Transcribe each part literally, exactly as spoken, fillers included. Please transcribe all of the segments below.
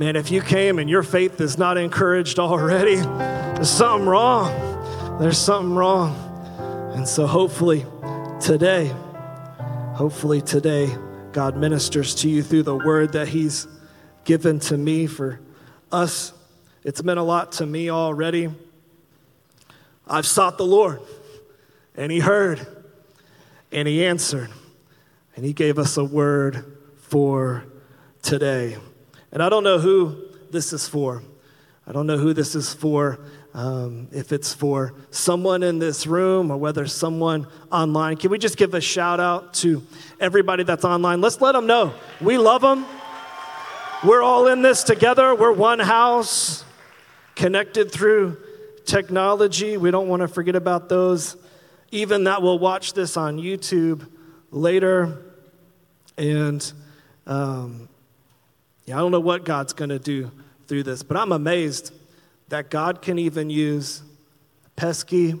Man, if you came and your faith is not encouraged already, there's something wrong. There's something wrong. And so hopefully today, hopefully today, God ministers to you through the word that he's given to me for us. It's meant a lot to me already. I've sought the Lord, and he heard, and he answered, and he gave us a word for today. And I don't know who this is for. I don't know who this is for, um, if it's for someone in this room or whether someone online. Can we just give a shout out to everybody that's online? Let's let them know. We love them. We're all in this together. We're one house, connected through technology. We don't want to forget about those, even that will watch this on YouTube later. And um, yeah, I don't know what God's going to do through this, but I'm amazed that God can even use pesky,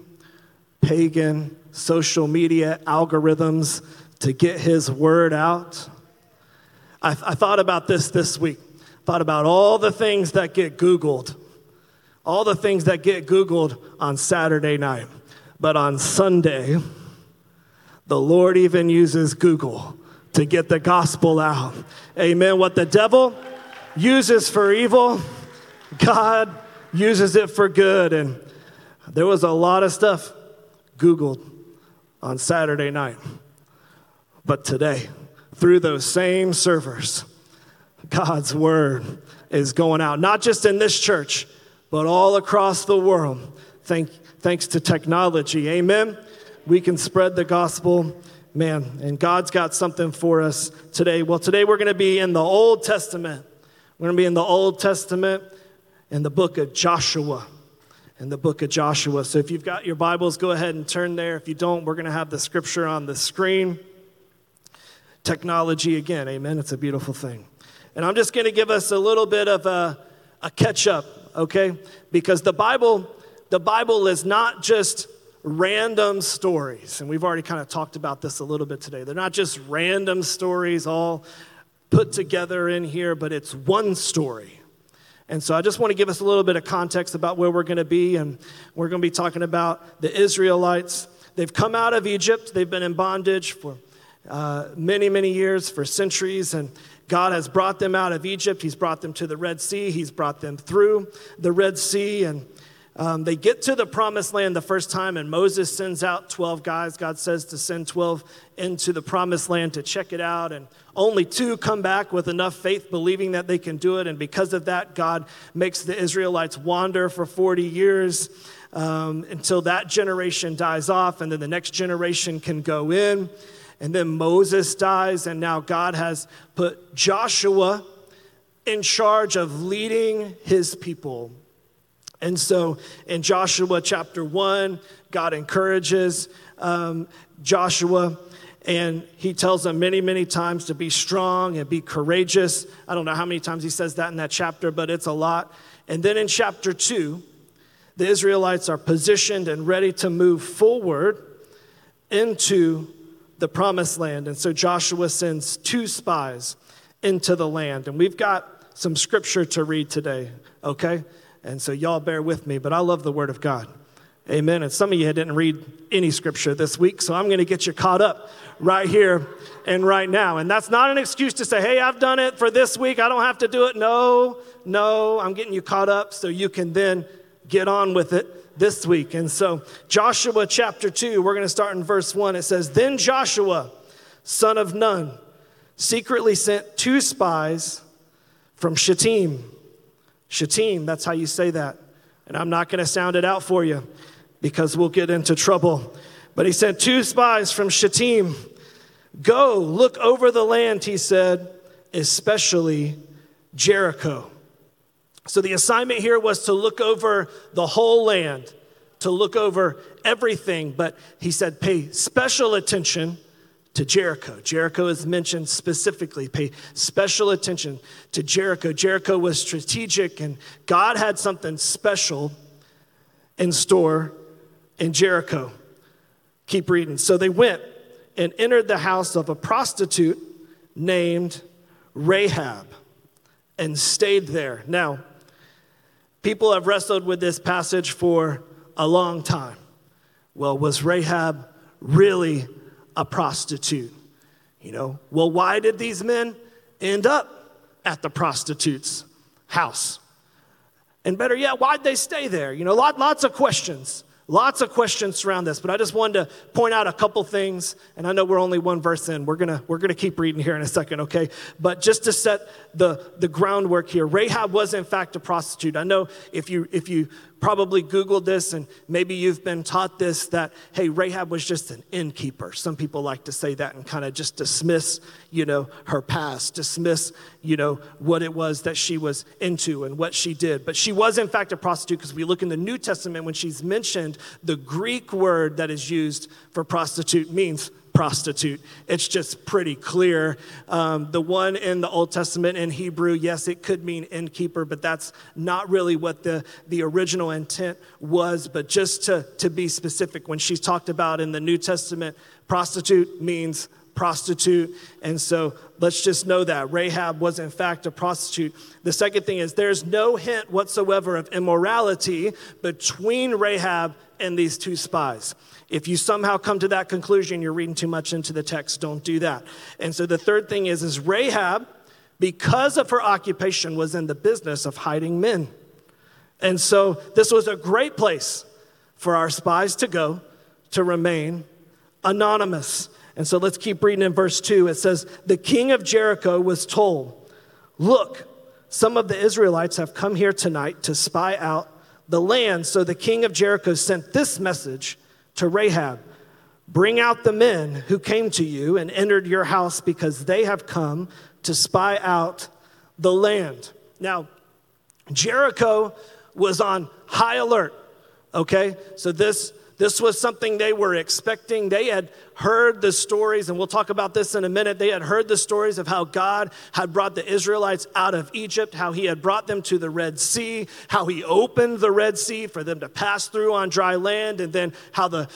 pagan, social media algorithms to get his word out. I, I thought about this this week. Thought about all the things that get Googled. All the things that get Googled on Saturday night. But on Sunday, the Lord even uses Google to get the gospel out. Amen. What the devil uses for evil, God uses it for good. And there was a lot of stuff Googled on Saturday night. But today, through those same servers, God's word is going out, not just in this church, but all across the world. Thank, thanks to technology, amen? We can spread the gospel, man, and God's got something for us today. Well, today we're going to be in the Old Testament. We're going to be in the Old Testament in the book of Joshua, in the book of Joshua. So if you've got your Bibles, go ahead and turn there. If you don't, we're going to have the scripture on the screen. Technology again, amen? It's a beautiful thing. And I'm just going to give us a little bit of a, a catch-up, okay? Because the Bible, the Bible is not just random stories. And we've already kind of talked about this a little bit today. They're not just random stories all put together in here, but it's one story. And so I just want to give us a little bit of context about where we're going to be. And we're going to be talking about the Israelites. They've come out of Egypt. They've been in bondage for Uh, many, many years, for centuries, and God has brought them out of Egypt. He's brought them to the Red Sea. He's brought them through the Red Sea, and um, they get to the Promised Land the first time, and Moses sends out twelve guys. God says to send twelve into the Promised Land to check it out, and only two come back with enough faith, believing that they can do it, and because of that, God makes the Israelites wander for forty years um, until that generation dies off, and then the next generation can go in. And then Moses dies, and now God has put Joshua in charge of leading his people. And so in Joshua chapter one, God encourages um, Joshua, and he tells him many, many times to be strong and be courageous. I don't know how many times he says that in that chapter, but it's a lot. And then in chapter two, the Israelites are positioned and ready to move forward into the Promised Land. And so Joshua sends two spies into the land. And we've got some scripture to read today, okay? And so y'all bear with me, but I love the word of God. Amen. And some of you didn't read any scripture this week, so I'm going to get you caught up right here and right now. And that's not an excuse to say, hey, I've done it for this week. I don't have to do it. No, no, I'm getting you caught up so you can then get on with it this week. And so Joshua chapter two, we're going to start in verse one. It says, then Joshua, son of Nun, secretly sent two spies from Shittim. Shittim, that's how you say that. And I'm not going to sound it out for you because we'll get into trouble. But he sent two spies from Shittim. Go, look over the land, he said, especially Jericho. So the assignment here was to look over the whole land, to look over everything. But he said, pay special attention to Jericho. Jericho is mentioned specifically. Pay special attention to Jericho. Jericho was strategic, and God had something special in store in Jericho. Keep reading. So they went and entered the house of a prostitute named Rahab, and stayed there. Now, people have wrestled with this passage for a long time. Well, was Rahab really a prostitute? You know, well, why did these men end up at the prostitute's house? And better yet, why'd they stay there? You know, lot, lots of questions. Lots of questions around this, but I just wanted to point out a couple things, and I know we're only one verse in. We're gonna we're gonna keep reading here in a second, okay? But just to set the, the groundwork here, Rahab was in fact a prostitute. I know if you if you probably Googled this, and maybe you've been taught this, that hey, Rahab was just an innkeeper. Some people like to say that and kind of just dismiss, you know, her past, dismiss, you know, what it was that she was into and what she did. But she was in fact a prostitute, because we look in the New Testament when she's mentioned. The Greek word that is used for prostitute means prostitute. It's just pretty clear. Um, the one in the Old Testament in Hebrew, yes, it could mean innkeeper, but that's not really what the, the original intent was. But just to, to be specific, when she's talked about in the New Testament, prostitute means prostitute. And so let's just know that Rahab was in fact a prostitute. The second thing is there's no hint whatsoever of immorality between Rahab and these two spies. If you somehow come to that conclusion, you're reading too much into the text. Don't do that. And so the third thing is, is Rahab, because of her occupation, was in the business of hiding men. And so this was a great place for our spies to go to remain anonymous. And so let's keep reading in verse two. It says, the king of Jericho was told, look, some of the Israelites have come here tonight to spy out the land. So the king of Jericho sent this message to Rahab, bring out the men who came to you and entered your house, because they have come to spy out the land. Now, Jericho was on high alert, okay? So this This was something they were expecting. They had heard the stories, and we'll talk about this in a minute. They had heard the stories of how God had brought the Israelites out of Egypt, how he had brought them to the Red Sea, how he opened the Red Sea for them to pass through on dry land, and then how the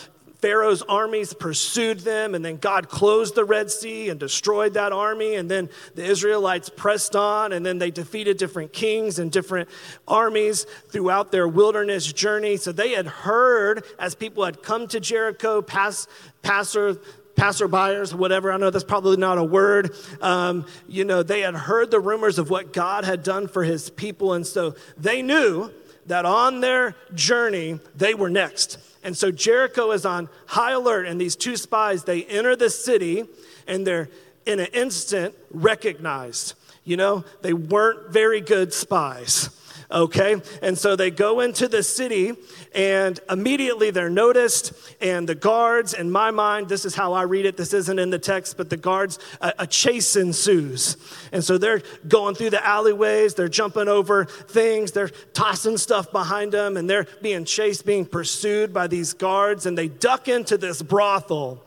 Pharaoh's armies pursued them, and then God closed the Red Sea and destroyed that army, and then the Israelites pressed on, and then they defeated different kings and different armies throughout their wilderness journey. So they had heard, as people had come to Jericho, pass, passers, passerbyers, whatever, I know that's probably not a word, um, you know, they had heard the rumors of what God had done for his people, and so they knew that on their journey, they were next. And so Jericho is on high alert, and these two spies, they enter the city, and they're in an instant recognized. You know, they weren't very good spies, okay? And so they go into the city, and immediately they're noticed, and the guards, in my mind, this is how I read it, this isn't in the text, but the guards, a, a chase ensues. And so they're going through the alleyways, they're jumping over things, they're tossing stuff behind them, and they're being chased, being pursued by these guards, and they duck into this brothel,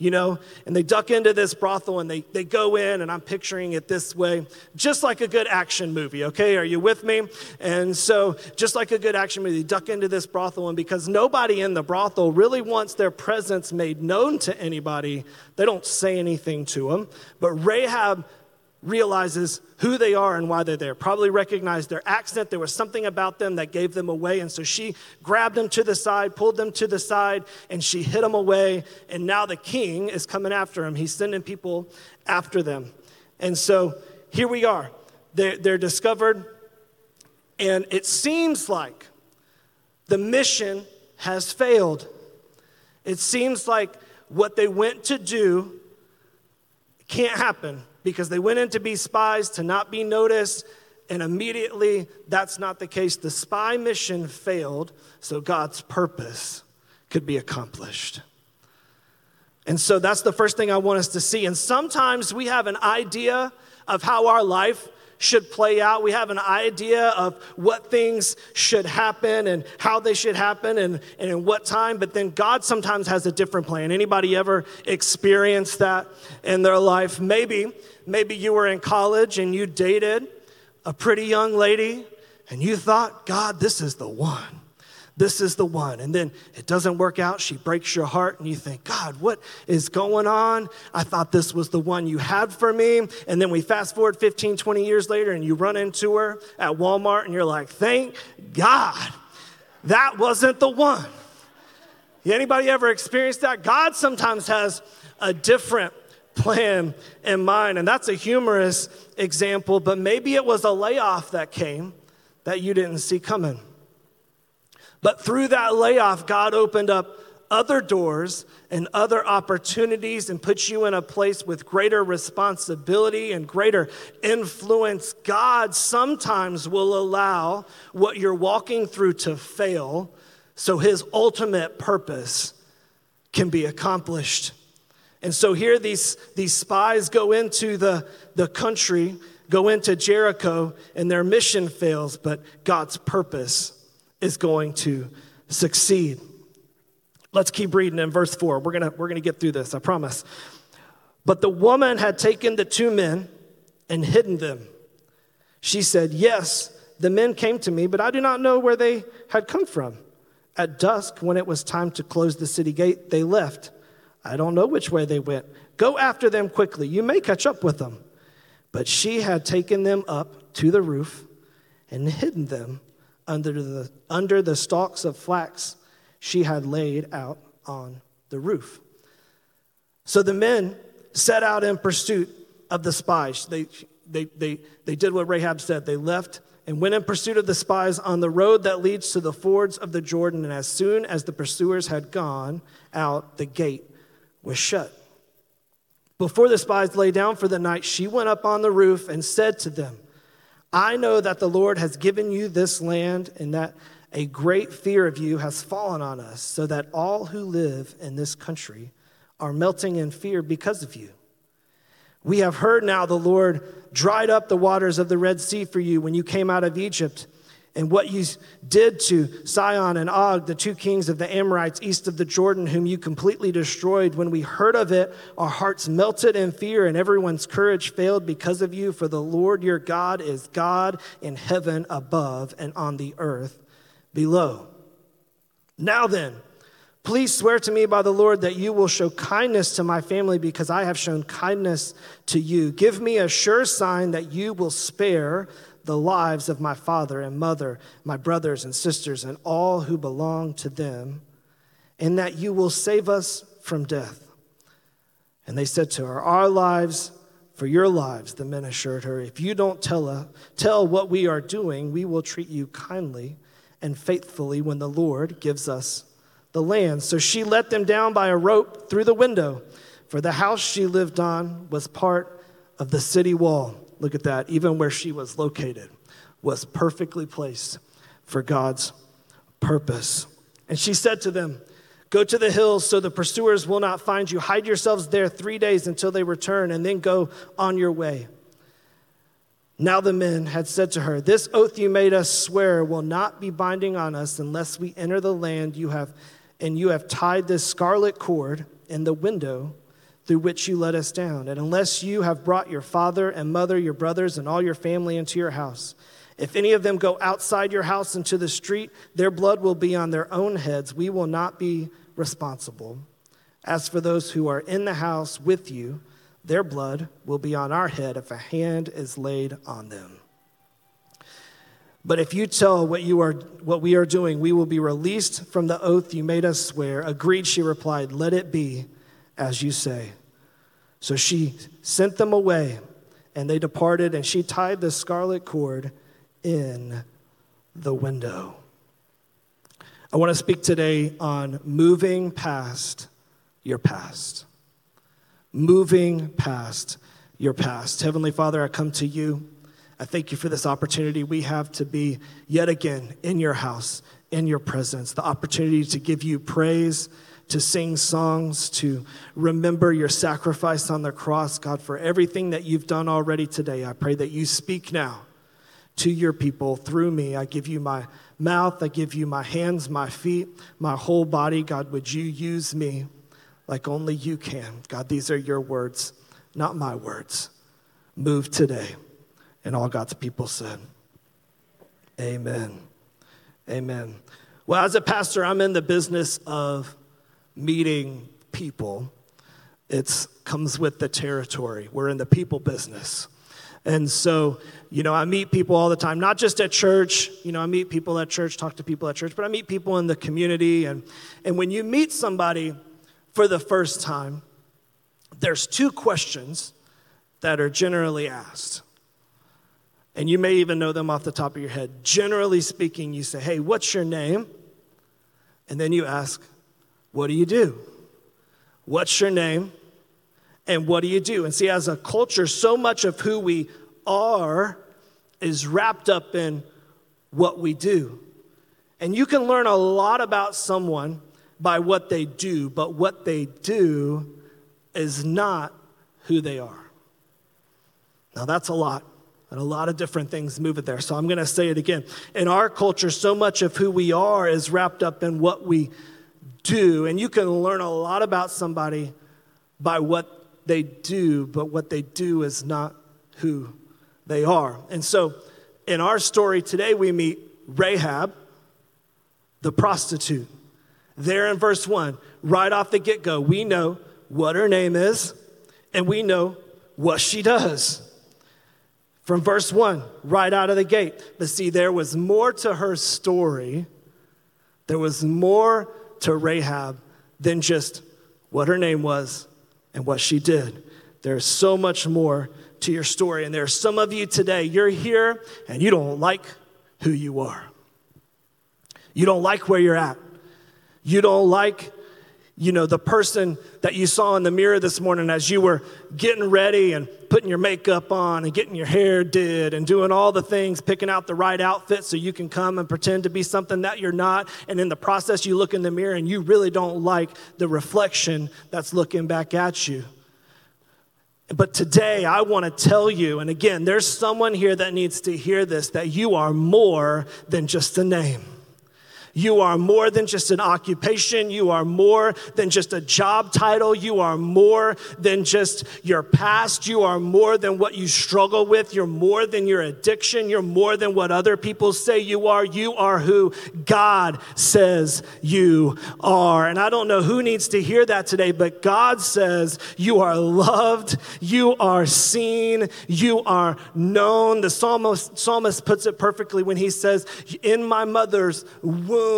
you know, and they duck into this brothel and they, they go in, and I'm picturing it this way, just like a good action movie, okay? Are you with me? And so just like a good action movie, they duck into this brothel, and because nobody in the brothel really wants their presence made known to anybody, they don't say anything to them. But Rahab realizes who they are and why they're there. Probably recognized their accent. There was something about them that gave them away. And so she grabbed them to the side, pulled them to the side, and she hid them away. And now the king is coming after him. He's sending people after them. And so here we are. They're, they're discovered. And it seems like the mission has failed. It seems like what they went to do can't happen, because they went in to be spies, to not be noticed, and immediately that's not the case. The spy mission failed, so God's purpose could be accomplished. And so that's the first thing I want us to see. And sometimes we have an idea of how our life should play out. We have an idea of what things should happen and how they should happen and, and in what time, but then God sometimes has a different plan. Anybody ever experienced that in their life? Maybe, maybe you were in college and you dated a pretty young lady and you thought, God, this is the one. this is the one. And then it doesn't work out. She breaks your heart, and you think, God, what is going on? I thought this was the one you had for me. And then we fast forward fifteen, twenty years later, and you run into her at Walmart, and you're like, thank God that wasn't the one. Anybody ever experienced that? God sometimes has a different plan in mind. And that's a humorous example, but maybe it was a layoff that came that you didn't see coming. But through that layoff, God opened up other doors and other opportunities and put you in a place with greater responsibility and greater influence. God sometimes will allow what you're walking through to fail so his ultimate purpose can be accomplished. And so here these, these spies go into the, the country, go into Jericho, and their mission fails, but God's purpose is going to succeed. Let's keep reading in verse four. We're gonna, we're gonna get through this, I promise. But the woman had taken the two men and hidden them. She said, yes, the men came to me, but I do not know where they had come from. At dusk, when it was time to close the city gate, they left. I don't know which way they went. Go after them quickly. You may catch up with them. But she had taken them up to the roof and hidden them under the under the stalks of flax she had laid out on the roof. So the men set out in pursuit of the spies. They they they they did what Rahab said. They left and went in pursuit of the spies on the road that leads to the fords of the Jordan. And as soon as the pursuers had gone out, the gate was shut. Before the spies lay down for the night, she went up on the roof and said to them, I know that the Lord has given you this land and that a great fear of you has fallen on us, so that all who live in this country are melting in fear because of you. We have heard now the Lord dried up the waters of the Red Sea for you when you came out of Egypt, and what you did to Sihon and Og, the two kings of the Amorites east of the Jordan, whom you completely destroyed. When we heard of it, our hearts melted in fear, and everyone's courage failed because of you. For the Lord your God is God in heaven above and on the earth below. Now then, please swear to me by the Lord that you will show kindness to my family because I have shown kindness to you. Give me a sure sign that you will spare the lives of my father and mother, my brothers and sisters, and all who belong to them, and that you will save us from death. And they said to her, our lives for your lives, the men assured her. If you don't tell us, tell what we are doing, we will treat you kindly and faithfully when the Lord gives us the land. So she let them down by a rope through the window, for the house she lived on was part of the city wall. Look at that. Even where she was located was perfectly placed for God's purpose. And she said to them, go to the hills so the pursuers will not find you. Hide yourselves there three days until they return, and then go on your way. Now the men had said to her, this oath you made us swear will not be binding on us unless we enter the land you have, and you have tied this scarlet cord in the window through which you let us down. And unless you have brought your father and mother, your brothers, and all your family into your house, if any of them go outside your house into the street, their blood will be on their own heads. We will not be responsible. As for those who are in the house with you, their blood will be on our head if a hand is laid on them. But if you tell what you are, what we are doing, we will be released from the oath you made us swear. Agreed, she replied, let it be as you say. So she sent them away, and they departed, and she tied the scarlet cord in the window. I want to speak today on moving past your past. Moving past your past. Heavenly Father, I come to you. I thank you for this opportunity we have to be yet again in your house, in your presence, the opportunity to give you praise, to sing songs, to remember your sacrifice on the cross. God, for everything that you've done already today, I pray that you speak now to your people through me. I give you my mouth, I give you my hands, my feet, my whole body. God, would you use me like only you can? God, these are your words, not my words. Move today. And all God's people said, amen. Amen. Well, as a pastor, I'm in the business of meeting people. It comes with the territory. We're in the people business. And so, you know, I meet people all the time, not just at church. You know, I meet people at church, talk to people at church, but I meet people in the community. And, and when you meet somebody for the first time, there's two questions that are generally asked. And you may even know them off the top of your head. Generally speaking, you say, hey, what's your name? And then you ask, what do you do? What's your name? And what do you do? And see, as a culture, so much of who we are is wrapped up in what we do. And you can learn a lot about someone by what they do, but what they do is not who they are. Now, that's a lot, and a lot of different things move it there. So I'm going to say it again. In our culture, so much of who we are is wrapped up in what we do. And you can learn a lot about somebody by what they do, but what they do is not who they are. And so in our story today, we meet Rahab, the prostitute. There in verse one, right off the get-go, we know what her name is, and we know what she does. From verse one, right out of the gate. But see, there was more to her story. There was more to Rahab than just what her name was and what she did. There's so much more to your story. And there's some of you today, you're here and you don't like who you are. You don't like where you're at. You don't like, you know, the person that you saw in the mirror this morning as you were getting ready and putting your makeup on and getting your hair did and doing all the things, picking out the right outfit so you can come and pretend to be something that you're not. And in the process, you look in the mirror and you really don't like the reflection that's looking back at you. But today, I want to tell you, and again, there's someone here that needs to hear this, that you are more than just a name. You are more than just an occupation. You are more than just a job title. You are more than just your past. You are more than what you struggle with. You're more than your addiction. You're more than what other people say you are. You are who God says you are. And I don't know who needs to hear that today, but God says you are loved. You are seen. You are known. The psalmist, psalmist puts it perfectly when he says, in my mother's womb,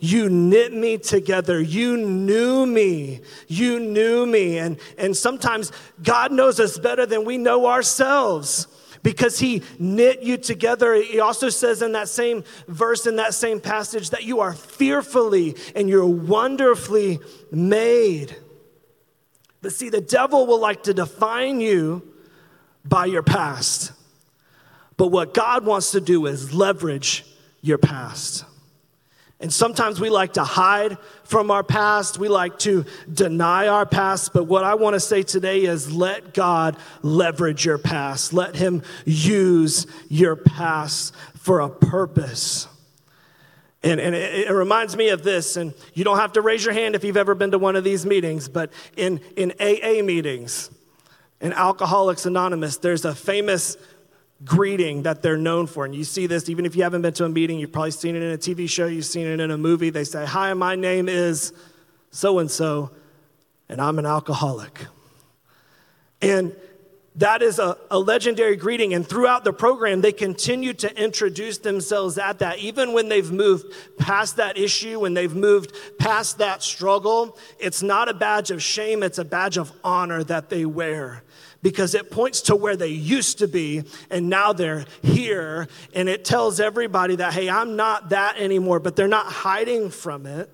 you knit me together. You knew me. You knew me. And, and sometimes God knows us better than we know ourselves because he knit you together. He also says in that same verse, in that same passage, that you are fearfully and you're wonderfully made. But see, the devil will like to define you by your past. But what God wants to do is leverage your past. And sometimes we like to hide from our past. We like to deny our past. But what I want to say today is let God leverage your past. Let him use your past for a purpose. And, and it, it reminds me of this. And you don't have to raise your hand if you've ever been to one of these meetings. But in, in A A meetings, in Alcoholics Anonymous, there's a famous greeting that they're known for. And you see this, even if you haven't been to a meeting, you've probably seen it in a T V show, you've seen it in a movie. They say, hi, my name is so-and-so, and I'm an alcoholic. And that is a, a legendary greeting. And throughout the program, they continue to introduce themselves at that. Even when they've moved past that issue, when they've moved past that struggle, it's not a badge of shame, it's a badge of honor that they wear. Because it points to where they used to be, and now they're here, and it tells everybody that, hey, I'm not that anymore, but they're not hiding from it.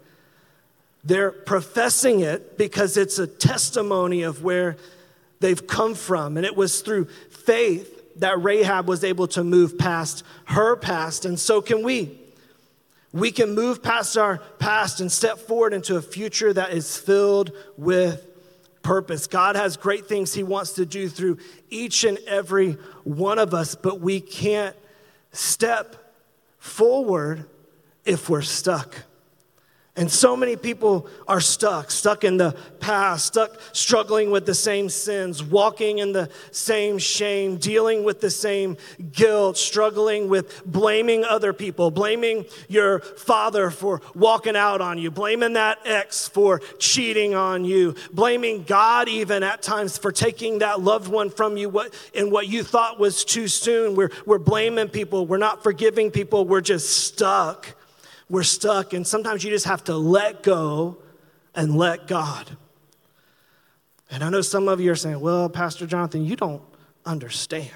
They're professing it because it's a testimony of where they've come from, and it was through faith that Rahab was able to move past her past, and so can we. We can move past our past and step forward into a future that is filled with purpose. God has great things he wants to do through each and every one of us, but we can't step forward if we're stuck. And so many people are stuck, stuck in the past, stuck struggling with the same sins, walking in the same shame, dealing with the same guilt, struggling with blaming other people, blaming your father for walking out on you, blaming that ex for cheating on you, blaming God even at times for taking that loved one from you what, and what you thought was too soon. We're, we're blaming people. We're not forgiving people. We're just stuck. We're stuck, and sometimes you just have to let go and let God. And I know some of you are saying, well, Pastor Jonathan, you don't understand.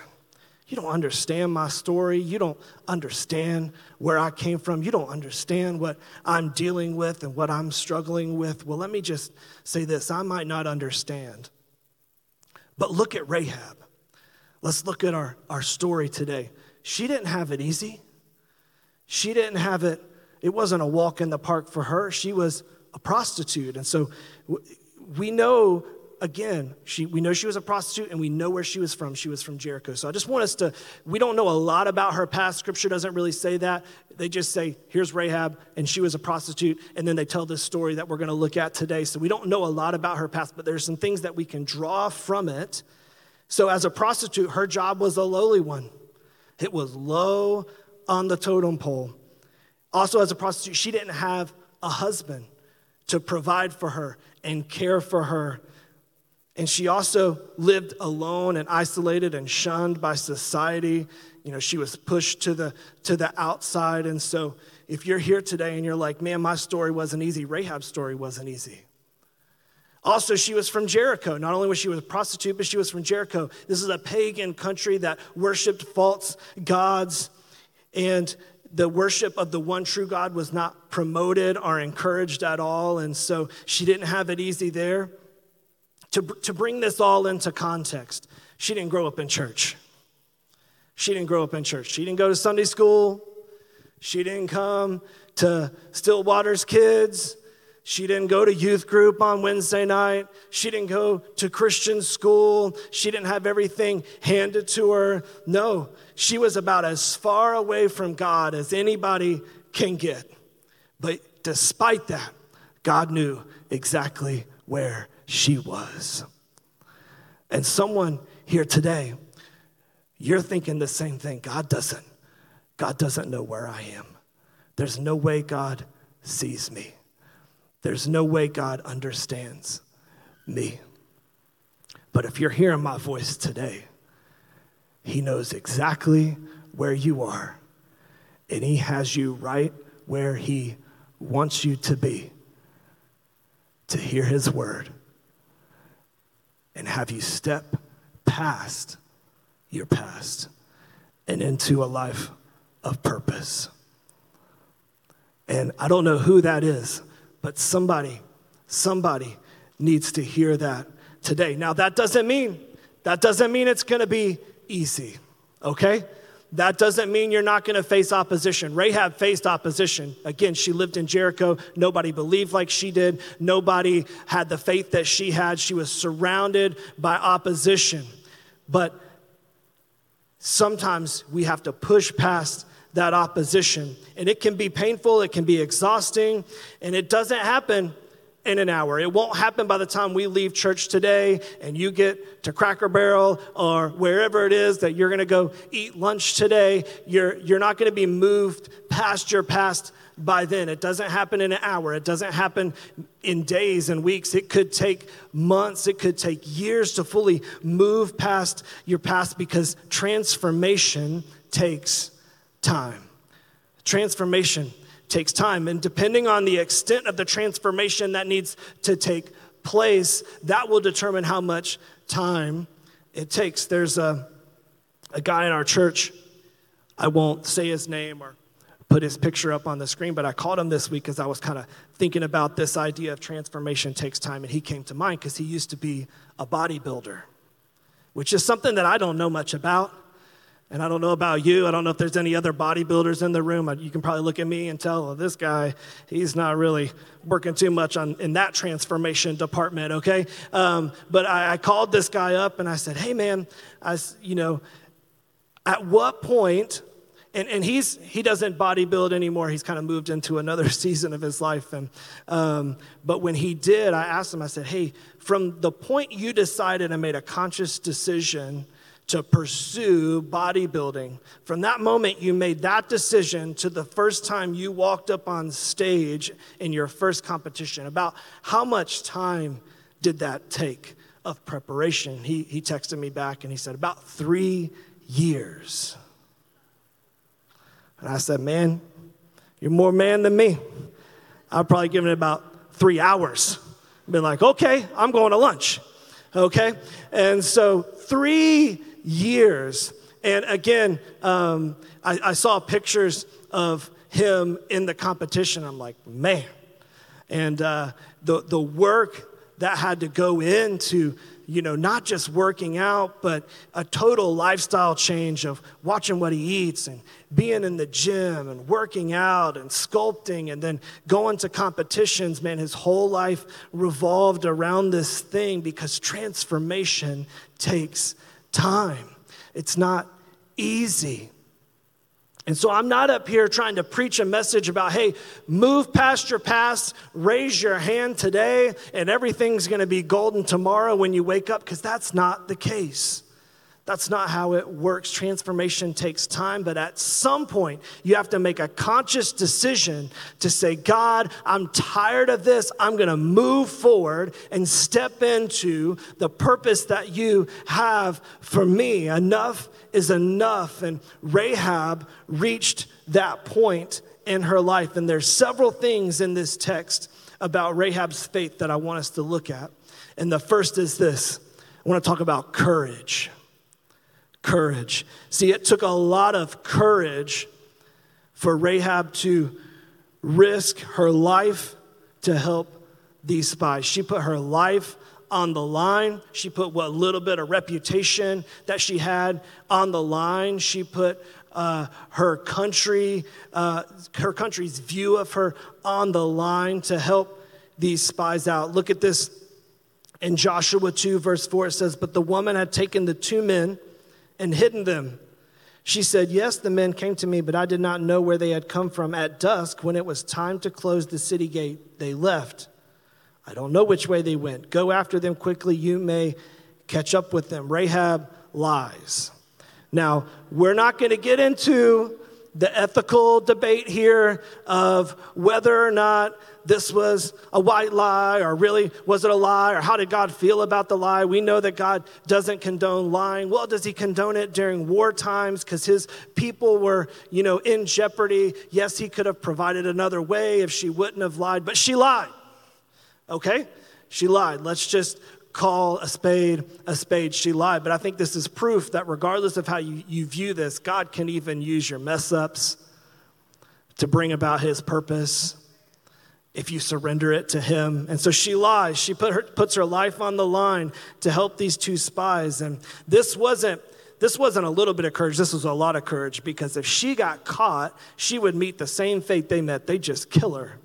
You don't understand my story. You don't understand where I came from. You don't understand what I'm dealing with and what I'm struggling with. Well, let me just say this. I might not understand, but look at Rahab. Let's look at our, our story today. She didn't have it easy. She didn't have it It wasn't a walk in the park for her. She was a prostitute. And so we know, again, she we know she was a prostitute, and we know where she was from. She was from Jericho. So I just want us to, we don't know a lot about her past. Scripture doesn't really say that. They just say, here's Rahab, and she was a prostitute. And then they tell this story that we're going to look at today. So we don't know a lot about her past, but there's some things that we can draw from it. So as a prostitute, her job was a lowly one. It was low on the totem pole. Also, as a prostitute, she didn't have a husband to provide for her and care for her. And she also lived alone and isolated and shunned by society. You know, she was pushed to the to the outside. And so if you're here today and you're like, man, my story wasn't easy, Rahab's story wasn't easy. Also, she was from Jericho. Not only was she a prostitute, but she was from Jericho. This is a pagan country that worshipped false gods, and the worship of the one true God was not promoted or encouraged at all, and so she didn't have it easy there. To, to bring this all into context, she didn't grow up in church. She didn't grow up in church. She didn't go to Sunday school. She didn't come to Stillwater's Kids. She didn't go to youth group on Wednesday night. She didn't go to Christian school. She didn't have everything handed to her. No, she was about as far away from God as anybody can get. But despite that, God knew exactly where she was. And someone here today, you're thinking the same thing. God doesn't. God doesn't know where I am. There's no way God sees me. There's no way God understands me. But if you're hearing my voice today, he knows exactly where you are, and he has you right where he wants you to be, to hear his word and have you step past your past and into a life of purpose. And I don't know who that is, but somebody, somebody needs to hear that today. Now, that doesn't mean, that doesn't mean it's going to be easy, okay? That doesn't mean you're not going to face opposition. Rahab faced opposition. Again, she lived in Jericho. Nobody believed like she did. Nobody had the faith that she had. She was surrounded by opposition. But sometimes we have to push past that opposition. And it can be painful, it can be exhausting, and it doesn't happen in an hour. It won't happen by the time we leave church today and you get to Cracker Barrel or wherever it is that you're going to go eat lunch today. You're, you're not going to be moved past your past by then. It doesn't happen in an hour. It doesn't happen in days and weeks. It could take months. It could take years to fully move past your past, because transformation takes time. Transformation takes time, and depending on the extent of the transformation that needs to take place, that will determine how much time it takes. There's a, a guy in our church, I won't say his name or put his picture up on the screen, but I called him this week because I was kind of thinking about this idea of transformation takes time, and he came to mind because he used to be a bodybuilder, which is something that I don't know much about. And I don't know about you. I don't know if there's any other bodybuilders in the room. You can probably look at me and tell, oh, this guy, he's not really working too much on in that transformation department, okay? Um, but I, I called this guy up and I said, hey, man, I, you know, at what point and and he's he doesn't bodybuild anymore. He's kind of moved into another season of his life. And um, but when he did, I asked him, I said, hey, from the point you decided and made a conscious decision to pursue bodybuilding, from that moment you made that decision to the first time you walked up on stage in your first competition, about how much time did that take of preparation? He, he texted me back and he said, about three years. And I said, man, you're more man than me. I've probably given it about three hours. Been like, okay, I'm going to lunch, okay? And so three years. And again, um, I, I saw pictures of him in the competition. I'm like, man. And uh, the the work that had to go into, you know, not just working out, but a total lifestyle change of watching what he eats and being in the gym and working out and sculpting and then going to competitions. Man, his whole life revolved around this thing because transformation takes time. It's not easy. And so I'm not up here trying to preach a message about, hey, move past your past, raise your hand today, and everything's going to be golden tomorrow when you wake up, because that's not the case. That's not how it works. Transformation takes time, but at some point, you have to make a conscious decision to say, God, I'm tired of this. I'm going to move forward and step into the purpose that you have for me. Enough is enough. And Rahab reached that point in her life. And there's several things in this text about Rahab's faith that I want us to look at. And the first is this. I want to talk about courage. Courage. See, it took a lot of courage for Rahab to risk her life to help these spies. She put her life on the line. She put what little bit of reputation that she had on the line. She put uh, her country, uh, her country's view of her on the line to help these spies out. Look at this in Joshua two, verse four. It says, "But the woman had taken the two men and hidden them. She said, yes, the men came to me, but I did not know where they had come from. At dusk, when it was time to close the city gate, they left. I don't know which way they went. Go after them quickly. You may catch up with them." Rahab lies. Now, we're not going to get into the ethical debate here of whether or not this was a white lie, or really was it a lie, or how did God feel about the lie? We know that God doesn't condone lying. Well, does he condone it during war times because his people were, you know, in jeopardy? Yes, he could have provided another way if she wouldn't have lied, but she lied. Okay? She lied. Let's just call a spade a spade. She lied. But I think this is proof that regardless of how you, you view this, God can even use your mess ups to bring about his purpose if you surrender it to him. And so she lies. She put her, puts her life on the line to help these two spies. And this wasn't, this wasn't a little bit of courage. This was a lot of courage, because if she got caught, she would meet the same fate they met. They'd just kill her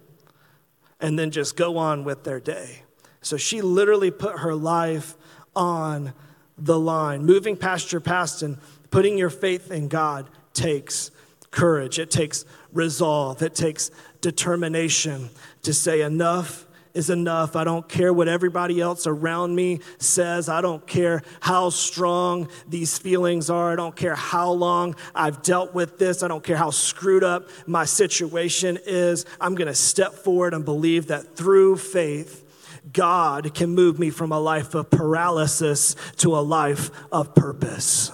and then just go on with their day. So she literally put her life on the line. Moving past your past and putting your faith in God takes courage. It takes resolve. It takes determination to say enough is enough. I don't care what everybody else around me says. I don't care how strong these feelings are. I don't care how long I've dealt with this. I don't care how screwed up my situation is. I'm going to step forward and believe that through faith, God can move me from a life of paralysis to a life of purpose.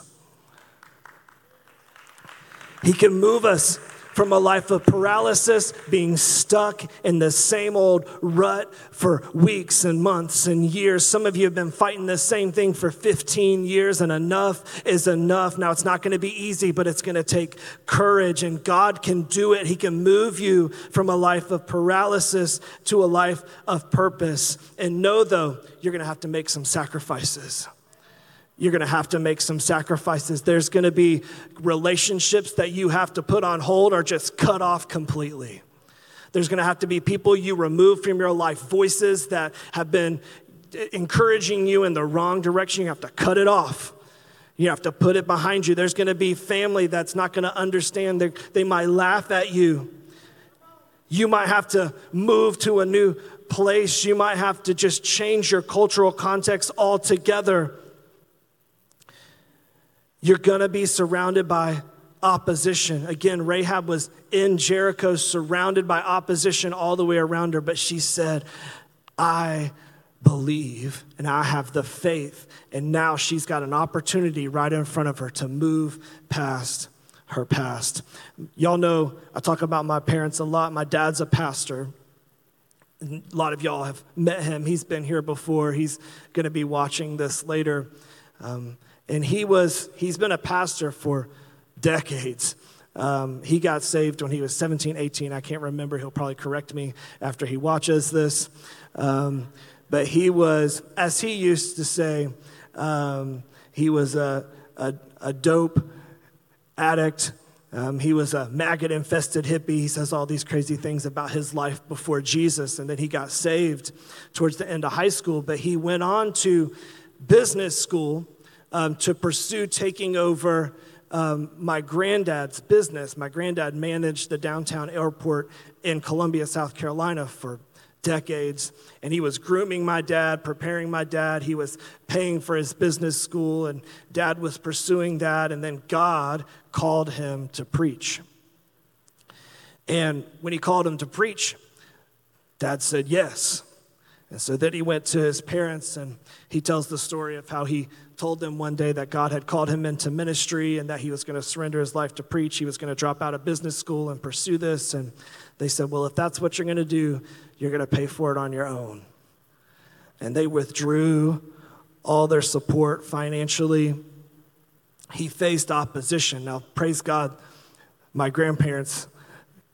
He can move us from a life of paralysis, being stuck in the same old rut for weeks and months and years. Some of you have been fighting the same thing for fifteen years, and enough is enough. Now, it's not going to be easy, but it's going to take courage, and God can do it. He can move you from a life of paralysis to a life of purpose. And know, though, you're going to have to make some sacrifices. You're going to have to make some sacrifices. There's going to be relationships that you have to put on hold or just cut off completely. There's going to have to be people you remove from your life, voices that have been encouraging you in the wrong direction. You have to cut it off. You have to put it behind you. There's going to be family that's not going to understand. They, they might laugh at you. You might have to move to a new place. You might have to just change your cultural context altogether. You're going to be surrounded by opposition. Again, Rahab was in Jericho, surrounded by opposition all the way around her, but she said, I believe and I have the faith. And now she's got an opportunity right in front of her to move past her past. Y'all know I talk about my parents a lot. My dad's a pastor. A lot of y'all have met him. He's been here before. He's going to be watching this later. Um, and he was, he's been a pastor for decades. Um, he got saved when he was seventeen, eighteen. I can't remember. He'll probably correct me after he watches this. Um, but he was, as he used to say, um, he was a, a, a dope addict. Um, he was a maggot-infested hippie. He says all these crazy things about his life before Jesus. And then he got saved towards the end of high school. But he went on to business school um, to pursue taking over Um, my granddad's business. My granddad managed the downtown airport in Columbia, South Carolina for decades, and he was grooming my dad, preparing my dad. He was paying for his business school, and dad was pursuing that, and then God called him to preach. And when he called him to preach, dad said yes. And so then he went to his parents, and he tells the story of how he told them one day that God had called him into ministry and that he was going to surrender his life to preach. He was going to drop out of business school and pursue this. And they said, well, if that's what you're going to do, you're going to pay for it on your own. And they withdrew all their support financially. He faced opposition. Now, praise God, my grandparents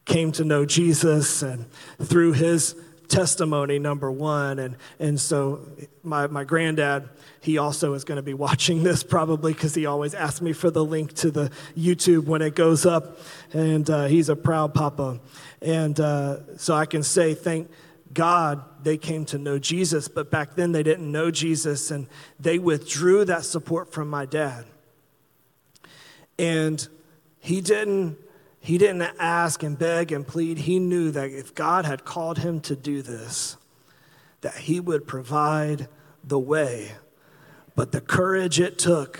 came to know Jesus, and through his testimony, number one. And and so my, my granddad, he also is going to be watching this probably, because he always asks me for the link to the YouTube when it goes up. And uh, he's a proud papa. And uh, so I can say, thank God they came to know Jesus. But back then they didn't know Jesus, and they withdrew that support from my dad. And he didn't He didn't ask and beg and plead. He knew that if God had called him to do this, that he would provide the way. But the courage it took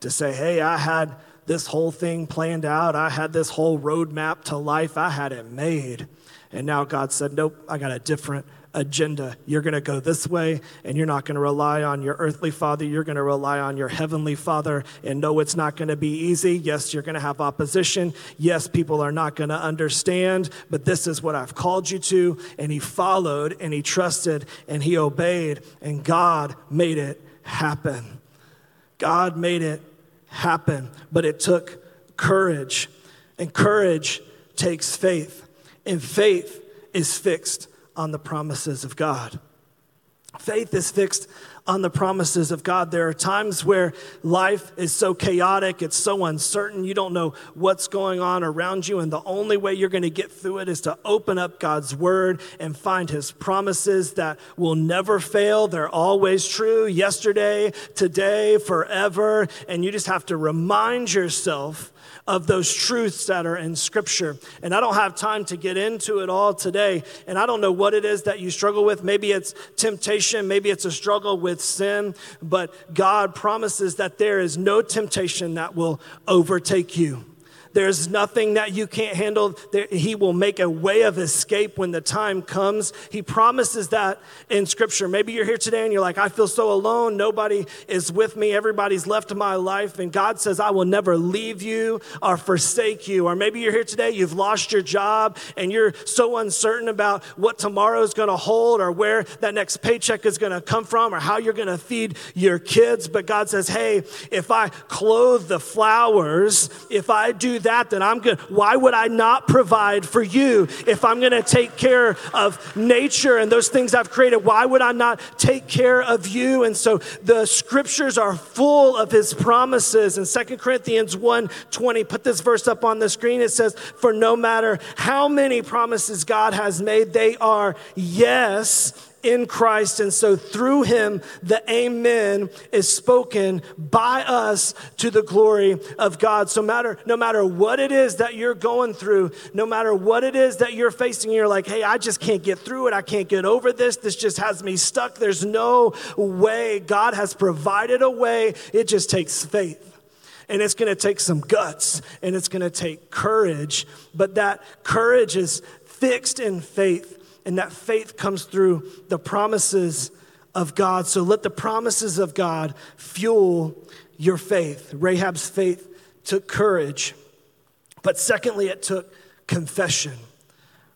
to say, hey, I had this whole thing planned out. I had this whole roadmap to life. I had it made. And now God said, nope, I got a different agenda. You're going to go this way, and you're not going to rely on your earthly father. You're going to rely on your heavenly father. And no, it's not going to be easy. Yes, you're going to have opposition. Yes, people are not going to understand, but this is what I've called you to. And he followed, and he trusted, and he obeyed, and God made it happen. God made it happen, but it took courage, and courage takes faith, and faith is fixed on the promises of God. Faith is fixed on the promises of God. There are times where life is so chaotic, it's so uncertain, you don't know what's going on around you, and the only way you're going to get through it is to open up God's word and find his promises that will never fail. They're always true, yesterday, today, forever, and you just have to remind yourself of those truths that are in Scripture. And I don't have time to get into it all today, and I don't know what it is that you struggle with. Maybe it's temptation, maybe it's a struggle with sin, but God promises that there is no temptation that will overtake you. There's nothing that you can't handle. He will make a way of escape when the time comes. He promises that in Scripture. Maybe you're here today and you're like, I feel so alone. Nobody is with me. Everybody's left my life. And God says, I will never leave you or forsake you. Or maybe you're here today, you've lost your job, and you're so uncertain about what tomorrow is going to hold or where that next paycheck is going to come from or how you're going to feed your kids. But God says, hey, if I clothe the flowers, if I do that, then I'm good. Why would I not provide for you? If I'm going to take care of nature and those things I've created, why would I not take care of you? And so the scriptures are full of his promises. In Second Corinthians one twenty, put this verse up on the screen. It says, for no matter how many promises God has made, they are yes in Christ. And so through him, the amen is spoken by us to the glory of God. So matter, no matter what it is that you're going through, no matter what it is that you're facing, you're like, hey, I just can't get through it. I can't get over this. This just has me stuck. There's no way. God has provided a way. It just takes faith. And it's going to take some guts, and it's going to take courage. But that courage is fixed in faith. And that faith comes through the promises of God. So let the promises of God fuel your faith. Rahab's faith took courage. But secondly, it took confession. I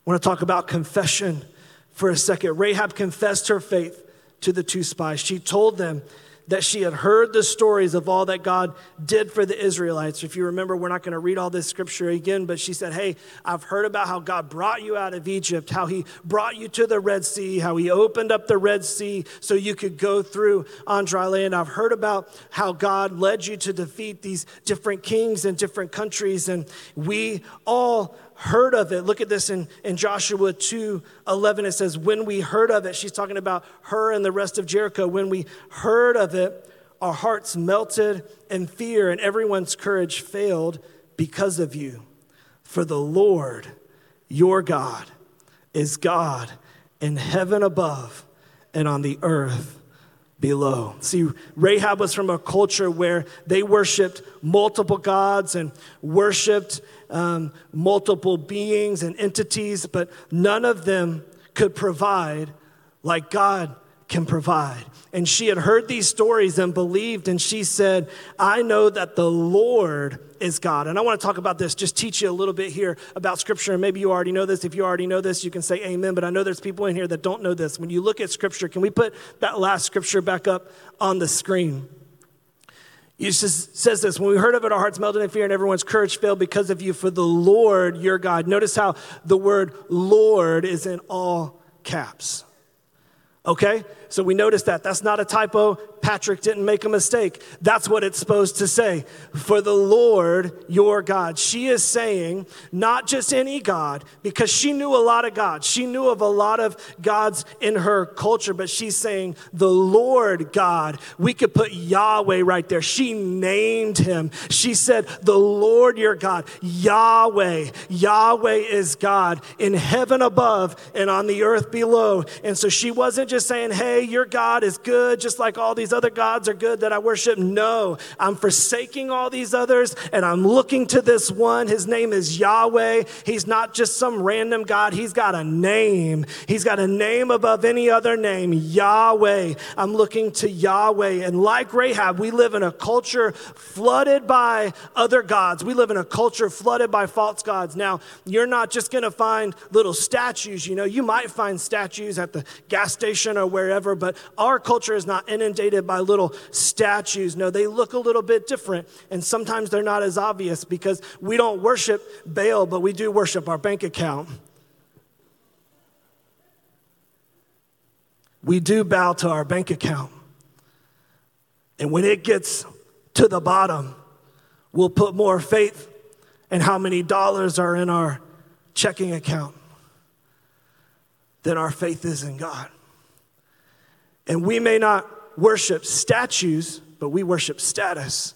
want to talk about confession for a second. Rahab confessed her faith to the two spies. She told them that she had heard the stories of all that God did for the Israelites. If you remember, we're not going to read all this scripture again, but she said, hey, I've heard about how God brought you out of Egypt, how he brought you to the Red Sea, how he opened up the Red Sea so you could go through on dry land. I've heard about how God led you to defeat these different kings and different countries, and we all heard of it. Look at this in, in Joshua two eleven. It says, when we heard of it, she's talking about her and the rest of Jericho. When we heard of it, our hearts melted in fear, and everyone's courage failed because of you. For the Lord, your God, is God in heaven above and on the earth below. See, Rahab was from a culture where they worshiped multiple gods and worshiped um, multiple beings and entities, but none of them could provide like God can provide. And she had heard these stories and believed, and she said, I know that the Lord is God. And I want to talk about this, just teach you a little bit here about Scripture. And maybe you already know this. If you already know this, you can say amen. But I know there's people in here that don't know this. When you look at Scripture, can we put that last Scripture back up on the screen? It just says this, when we heard of it, our hearts melted in fear, and everyone's courage failed because of you, for the Lord, your God. Notice how the word Lord is in all caps. Okay, so we noticed that. That's not a typo. Patrick didn't make a mistake. That's what it's supposed to say. For the Lord, your God. She is saying not just any God, because she knew a lot of gods. She knew of a lot of gods in her culture, but she's saying the Lord God. We could put Yahweh right there. She named him. She said, the Lord, your God, Yahweh. Yahweh is God in heaven above and on the earth below. And so she wasn't just just saying, hey, your God is good, just like all these other gods are good that I worship. No, I'm forsaking all these others, and I'm looking to this one. His name is Yahweh. He's not just some random God. He's got a name. He's got a name above any other name, Yahweh. I'm looking to Yahweh. And like Rahab, we live in a culture flooded by other gods. We live in a culture flooded by false gods. Now, you're not just going to find little statues. You know, you might find statues at the gas station or wherever, but our culture is not inundated by little statues. No, they look a little bit different, and sometimes they're not as obvious because we don't worship Baal, but we do worship our bank account. We do bow to our bank account. And when it gets to the bottom, we'll put more faith in how many dollars are in our checking account than our faith is in God. And we may not worship statues, but we worship status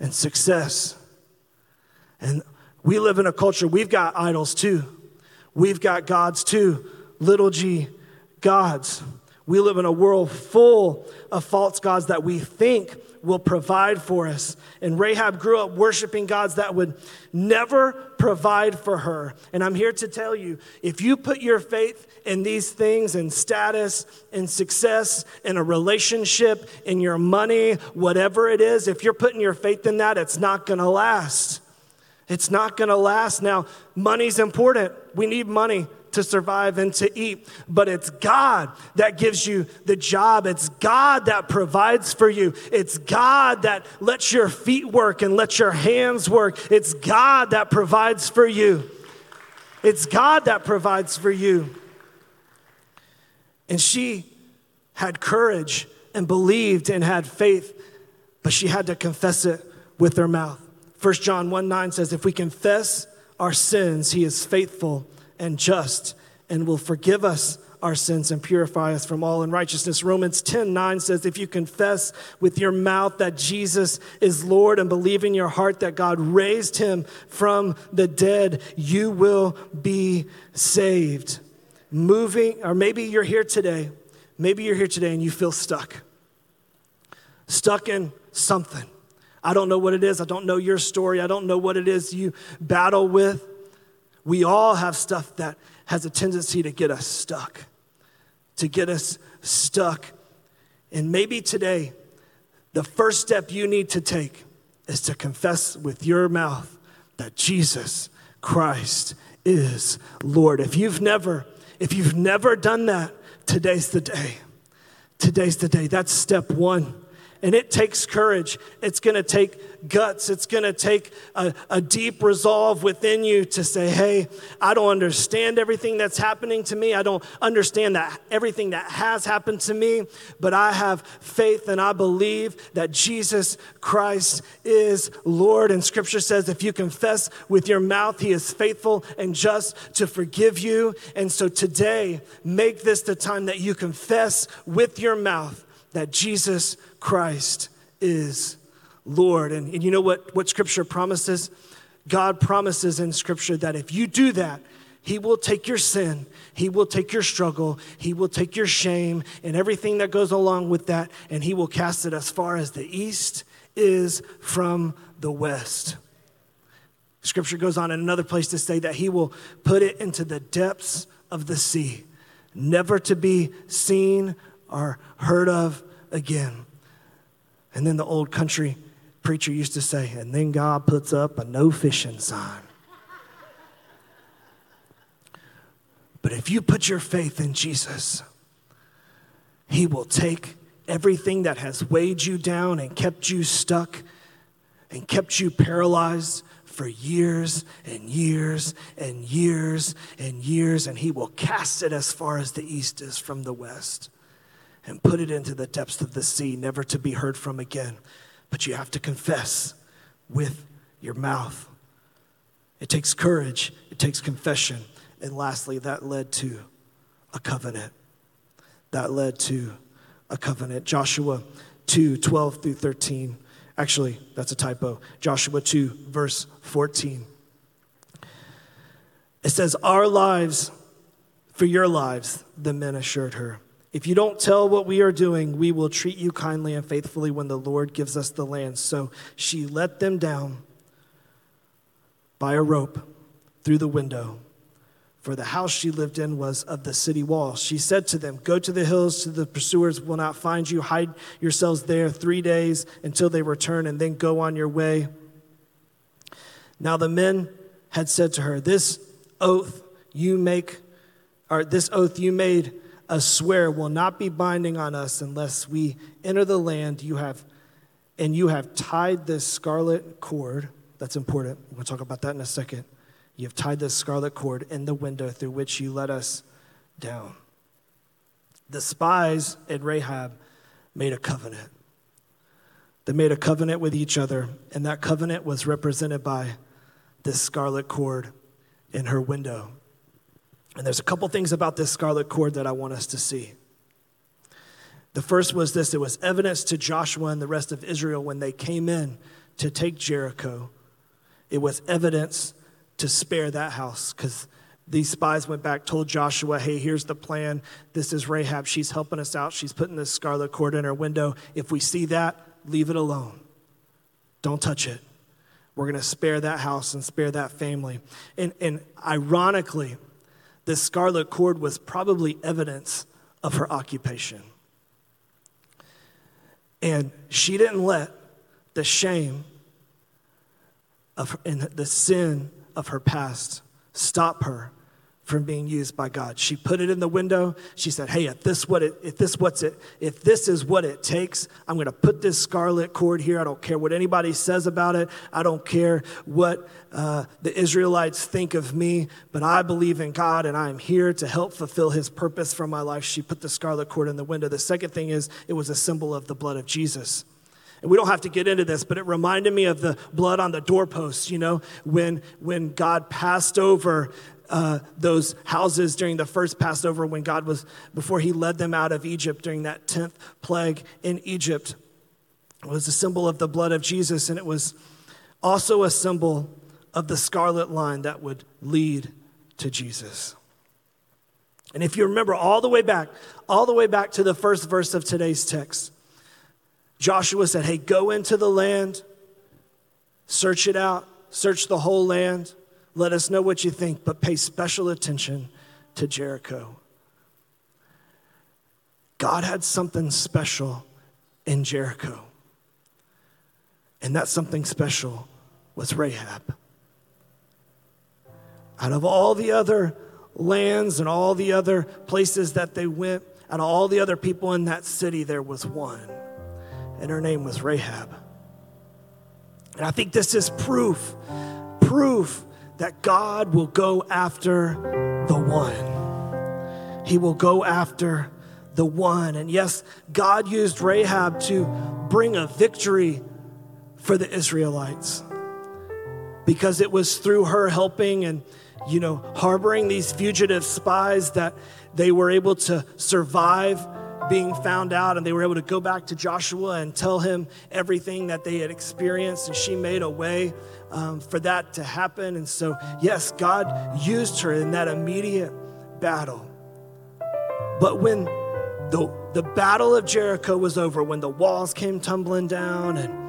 and success. And we live in a culture, we've got idols too. We've got gods too, little g gods. We live in a world full of false gods that we think will provide for us. And Rahab grew up worshiping gods that would never provide for her. And I'm here to tell you, if you put your faith in these things, in status, in success, in a relationship, in your money, whatever it is, if you're putting your faith in that, it's not going to last. It's not going to last. Now, money's important. We need money to survive and to eat, but it's God that gives you the job. It's God that provides for you. It's God that lets your feet work and lets your hands work. It's God that provides for you. It's God that provides for you. And she had courage and believed and had faith, but she had to confess it with her mouth. First John one nine says, if we confess our sins, he is faithful and just, and will forgive us our sins and purify us from all unrighteousness. Romans ten nine says, if you confess with your mouth that Jesus is Lord and believe in your heart that God raised him from the dead, you will be saved. Moving, or maybe you're here today, maybe you're here today and you feel stuck. Stuck in something. I don't know what it is. I don't know your story. I don't know what it is you battle with. We all have stuff that has a tendency to get us stuck, to get us stuck. And maybe today, the first step you need to take is to confess with your mouth that Jesus Christ is Lord. If you've never, if you've never done that, today's the day. Today's the day. That's step one. And it takes courage. It's going to take guts. It's going to take a, a deep resolve within you to say, hey, I don't understand everything that's happening to me. I don't understand that everything that has happened to me, but I have faith and I believe that Jesus Christ is Lord. And scripture says, if you confess with your mouth, he is faithful and just to forgive you. And so today, make this the time that you confess with your mouth that Jesus Christ is Lord. And, and you know what, what Scripture promises? God promises in Scripture that if you do that, he will take your sin, he will take your struggle, he will take your shame and everything that goes along with that, and he will cast it as far as the east is from the west. Scripture goes on in another place to say that he will put it into the depths of the sea, never to be seen or heard of again. And then the old country preacher used to say, and then God puts up a no fishing sign. But if you put your faith in Jesus, he will take everything that has weighed you down and kept you stuck and kept you paralyzed for years and years and years and years, and he will cast it as far as the east is from the west, and put it into the depths of the sea, never to be heard from again. But you have to confess with your mouth. It takes courage. It takes confession. And lastly, that led to a covenant. That led to a covenant. Joshua two, twelve through thirteen. Actually, that's a typo. Joshua two, verse fourteen. It says, our lives for your lives, the men assured her. If you don't tell what we are doing, we will treat you kindly and faithfully when the Lord gives us the land. So she let them down by a rope through the window, for the house she lived in was of the city wall. She said to them, go to the hills, so the pursuers will not find you. Hide yourselves there three days until they return, and then go on your way. Now the men had said to her, this oath you make, or this oath you made, a swear will not be binding on us unless we enter the land you have, and you have tied this scarlet cord. That's important. We'll talk about that in a second. You have tied this scarlet cord in the window through which you let us down. The spies and Rahab made a covenant. They made a covenant with each other, and that covenant was represented by this scarlet cord in her window. And there's a couple things about this scarlet cord that I want us to see. The first was this. It was evidence to Joshua and the rest of Israel when they came in to take Jericho. It was evidence to spare that house, because these spies went back, told Joshua, hey, here's the plan. This is Rahab. She's helping us out. She's putting this scarlet cord in her window. If we see that, leave it alone. Don't touch it. We're going to spare that house and spare that family. And, and ironically, this scarlet cord was probably evidence of her occupation. And she didn't let the shame of and the sin of her past stop her from being used by God. She put it in the window. She said, hey, if this what it, if this what's it, if this is what it takes, I'm going to put this scarlet cord here. I don't care what anybody says about it. I don't care what uh, the Israelites think of me, but I believe in God and I'm here to help fulfill his purpose for my life. She put the scarlet cord in the window. The second thing is it was a symbol of the blood of Jesus. And we don't have to get into this, but it reminded me of the blood on the doorposts, you know, when when God passed over uh, those houses during the first Passover when God was, before he led them out of Egypt during that tenth plague in Egypt, was a symbol of the blood of Jesus, and it was also a symbol of the scarlet line that would lead to Jesus. And if you remember all the way back, all the way back to the first verse of today's text, Joshua said, hey, go into the land, search it out, search the whole land. Let us know what you think, but pay special attention to Jericho. God had something special in Jericho. And that something special was Rahab. Out of all the other lands and all the other places that they went, out of all the other people in that city, there was one. And her name was Rahab. And I think this is proof, proof that God will go after the one. He will go after the one. And yes, God used Rahab to bring a victory for the Israelites, because it was through her helping and, you know, harboring these fugitive spies that they were able to survive being found out, and they were able to go back to Joshua and tell him everything that they had experienced, and she made a way um, for that to happen. And so, yes, God used her in that immediate battle. But when the, the battle of Jericho was over, when the walls came tumbling down and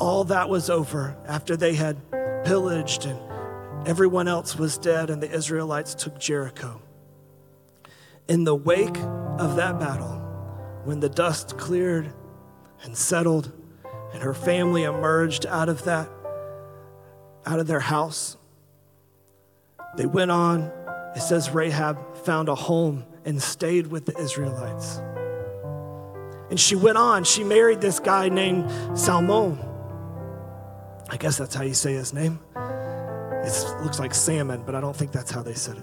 all that was over, after they had pillaged and everyone else was dead and the Israelites took Jericho, in the wake of that battle, when the dust cleared and settled and her family emerged out of that, out of their house, they went on. It says Rahab found a home and stayed with the Israelites. And she went on. She married this guy named Salmon. I guess that's how you say his name. It looks like salmon, but I don't think that's how they said it.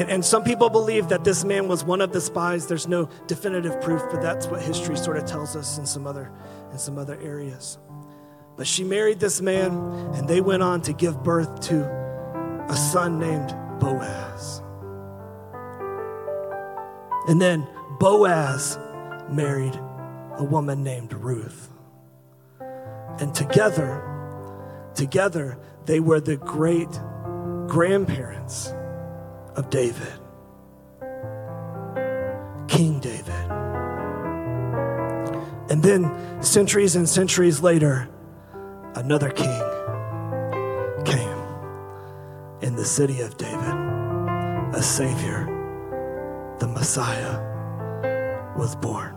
And, and some people believe that this man was one of the spies. There's no definitive proof, but that's what history sort of tells us in some other, in some other areas. But she married this man, and they went on to give birth to a son named Boaz. And then Boaz married a woman named Ruth. And together, together, they were the great grandparents of David, King David. And then centuries and centuries later, another king came in the city of David. A savior, the Messiah, was born.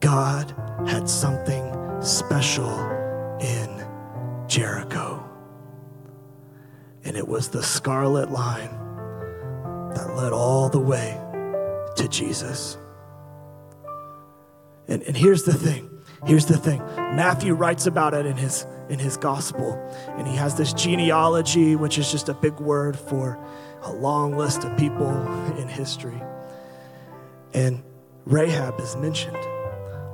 God had something special in Jericho. And it was the scarlet line that led all the way to Jesus. And, and here's the thing. Here's the thing. Matthew writes about it in his in his gospel. And he has this genealogy, which is just a big word for a long list of people in history. And Rahab is mentioned,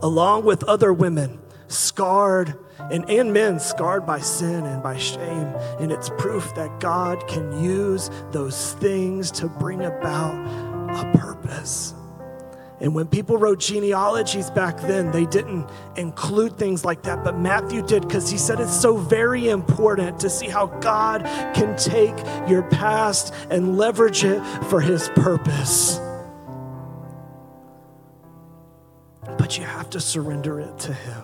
along with other women, scarred, and, and men scarred by sin and by shame. And it's proof that God can use those things to bring about a purpose. And when people wrote genealogies back then, they didn't include things like that, but Matthew did, because he said it's so very important to see how God can take your past and leverage it for his purpose. But you have to surrender it to him.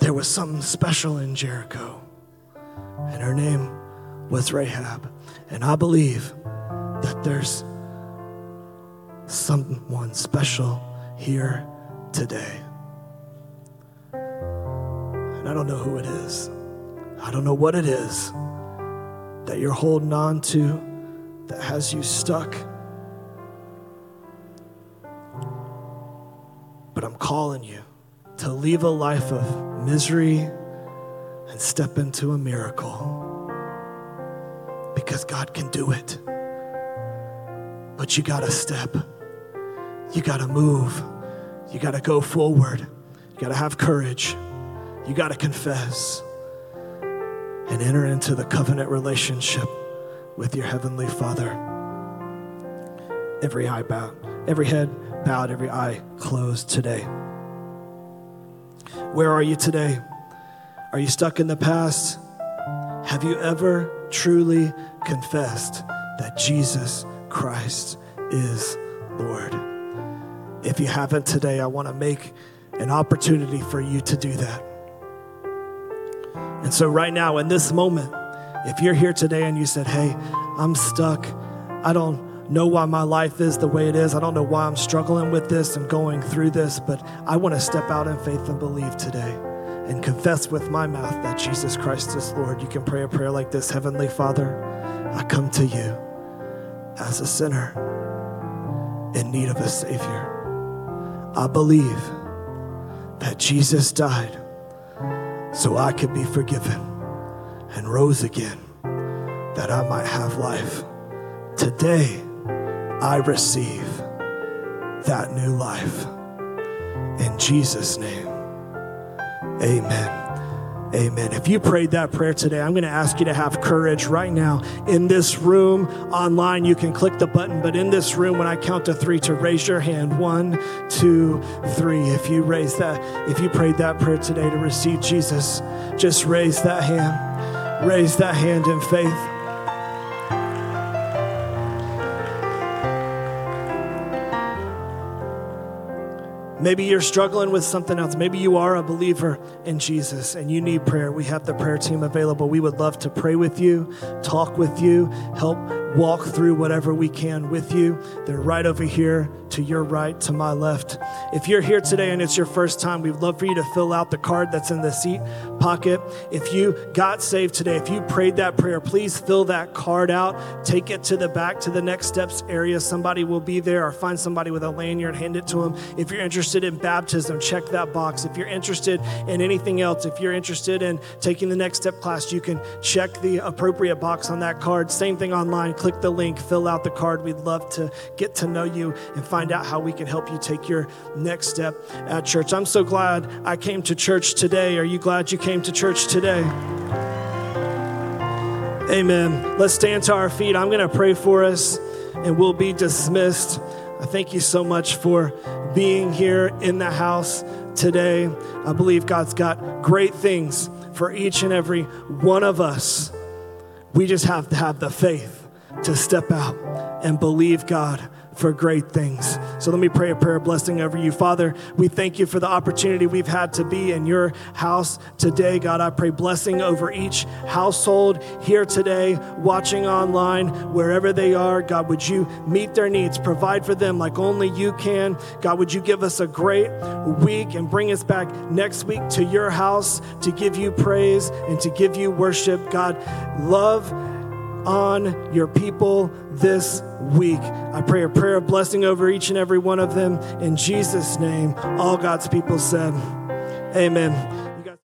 There was something special in Jericho, and her name was Rahab. And I believe that there's someone special here today. And I don't know who it is. I don't know what it is that you're holding on to that has you stuck. But I'm calling you to leave a life of misery and step into a miracle, because God can do it. But you gotta step, you gotta move, you gotta go forward, you gotta have courage, you You got to confess and enter into the covenant relationship with your Heavenly Father. Every eye bowed, every head bowed, every eye closed today. Where are you today? Are you stuck in the past? Have you ever truly confessed that Jesus Christ is Lord? If you haven't today, I want to make an opportunity for you to do that. And so right now, in this moment, if you're here today and you said, hey, I'm stuck. I don't know why my life is the way it is. I don't know why I'm struggling with this and going through this, but I want to step out in faith and believe today and confess with my mouth that Jesus Christ is Lord. You can pray a prayer like this. Heavenly Father, I come to you as a sinner in need of a Savior. I believe that Jesus died so I could be forgiven and rose again, that I might have life. Today, I receive that new life. In Jesus' name, amen, amen. If you prayed that prayer today, I'm gonna ask you to have courage right now. In this room, online, you can click the button, but in this room, when I count to three, to raise your hand, one, two, three. If you raise that, if you prayed that prayer today to receive Jesus, just raise that hand. Raise that hand in faith. Maybe you're struggling with something else. Maybe you are a believer in Jesus and you need prayer. We have the prayer team available. We would love to pray with you, talk with you, help walk through whatever we can with you. They're right over here to your right, to my left. If you're here today and it's your first time, we'd love for you to fill out the card that's in the seat pocket. If you got saved today, if you prayed that prayer, please fill that card out. Take it to the back, to the Next Steps area. Somebody will be there, or find somebody with a lanyard, hand it to them. If you're interested in baptism, check that box. If you're interested in anything else, if you're interested in taking the Next Step class, you can check the appropriate box on that card. Same thing online, click the link, fill out the card. We'd love to get to know you and find out how we can help you take your next step at church. I'm so glad I came to church today. Are you glad you came to church today? Amen. Let's stand to our feet. I'm going to pray for us and we'll be dismissed. I thank you so much for being here in the house today. I believe God's got great things for each and every one of us. We just have to have the faith to step out and believe God for great things. So let me pray a prayer of blessing over you. Father, we thank you for the opportunity we've had to be in your house today. God, I pray blessing over each household here today, watching online, wherever they are. God, would you meet their needs, provide for them like only you can. God, would you give us a great week and bring us back next week to your house to give you praise and to give you worship. God, love on your people this week. I pray a prayer of blessing over each and every one of them. In Jesus' name, all God's people said, amen.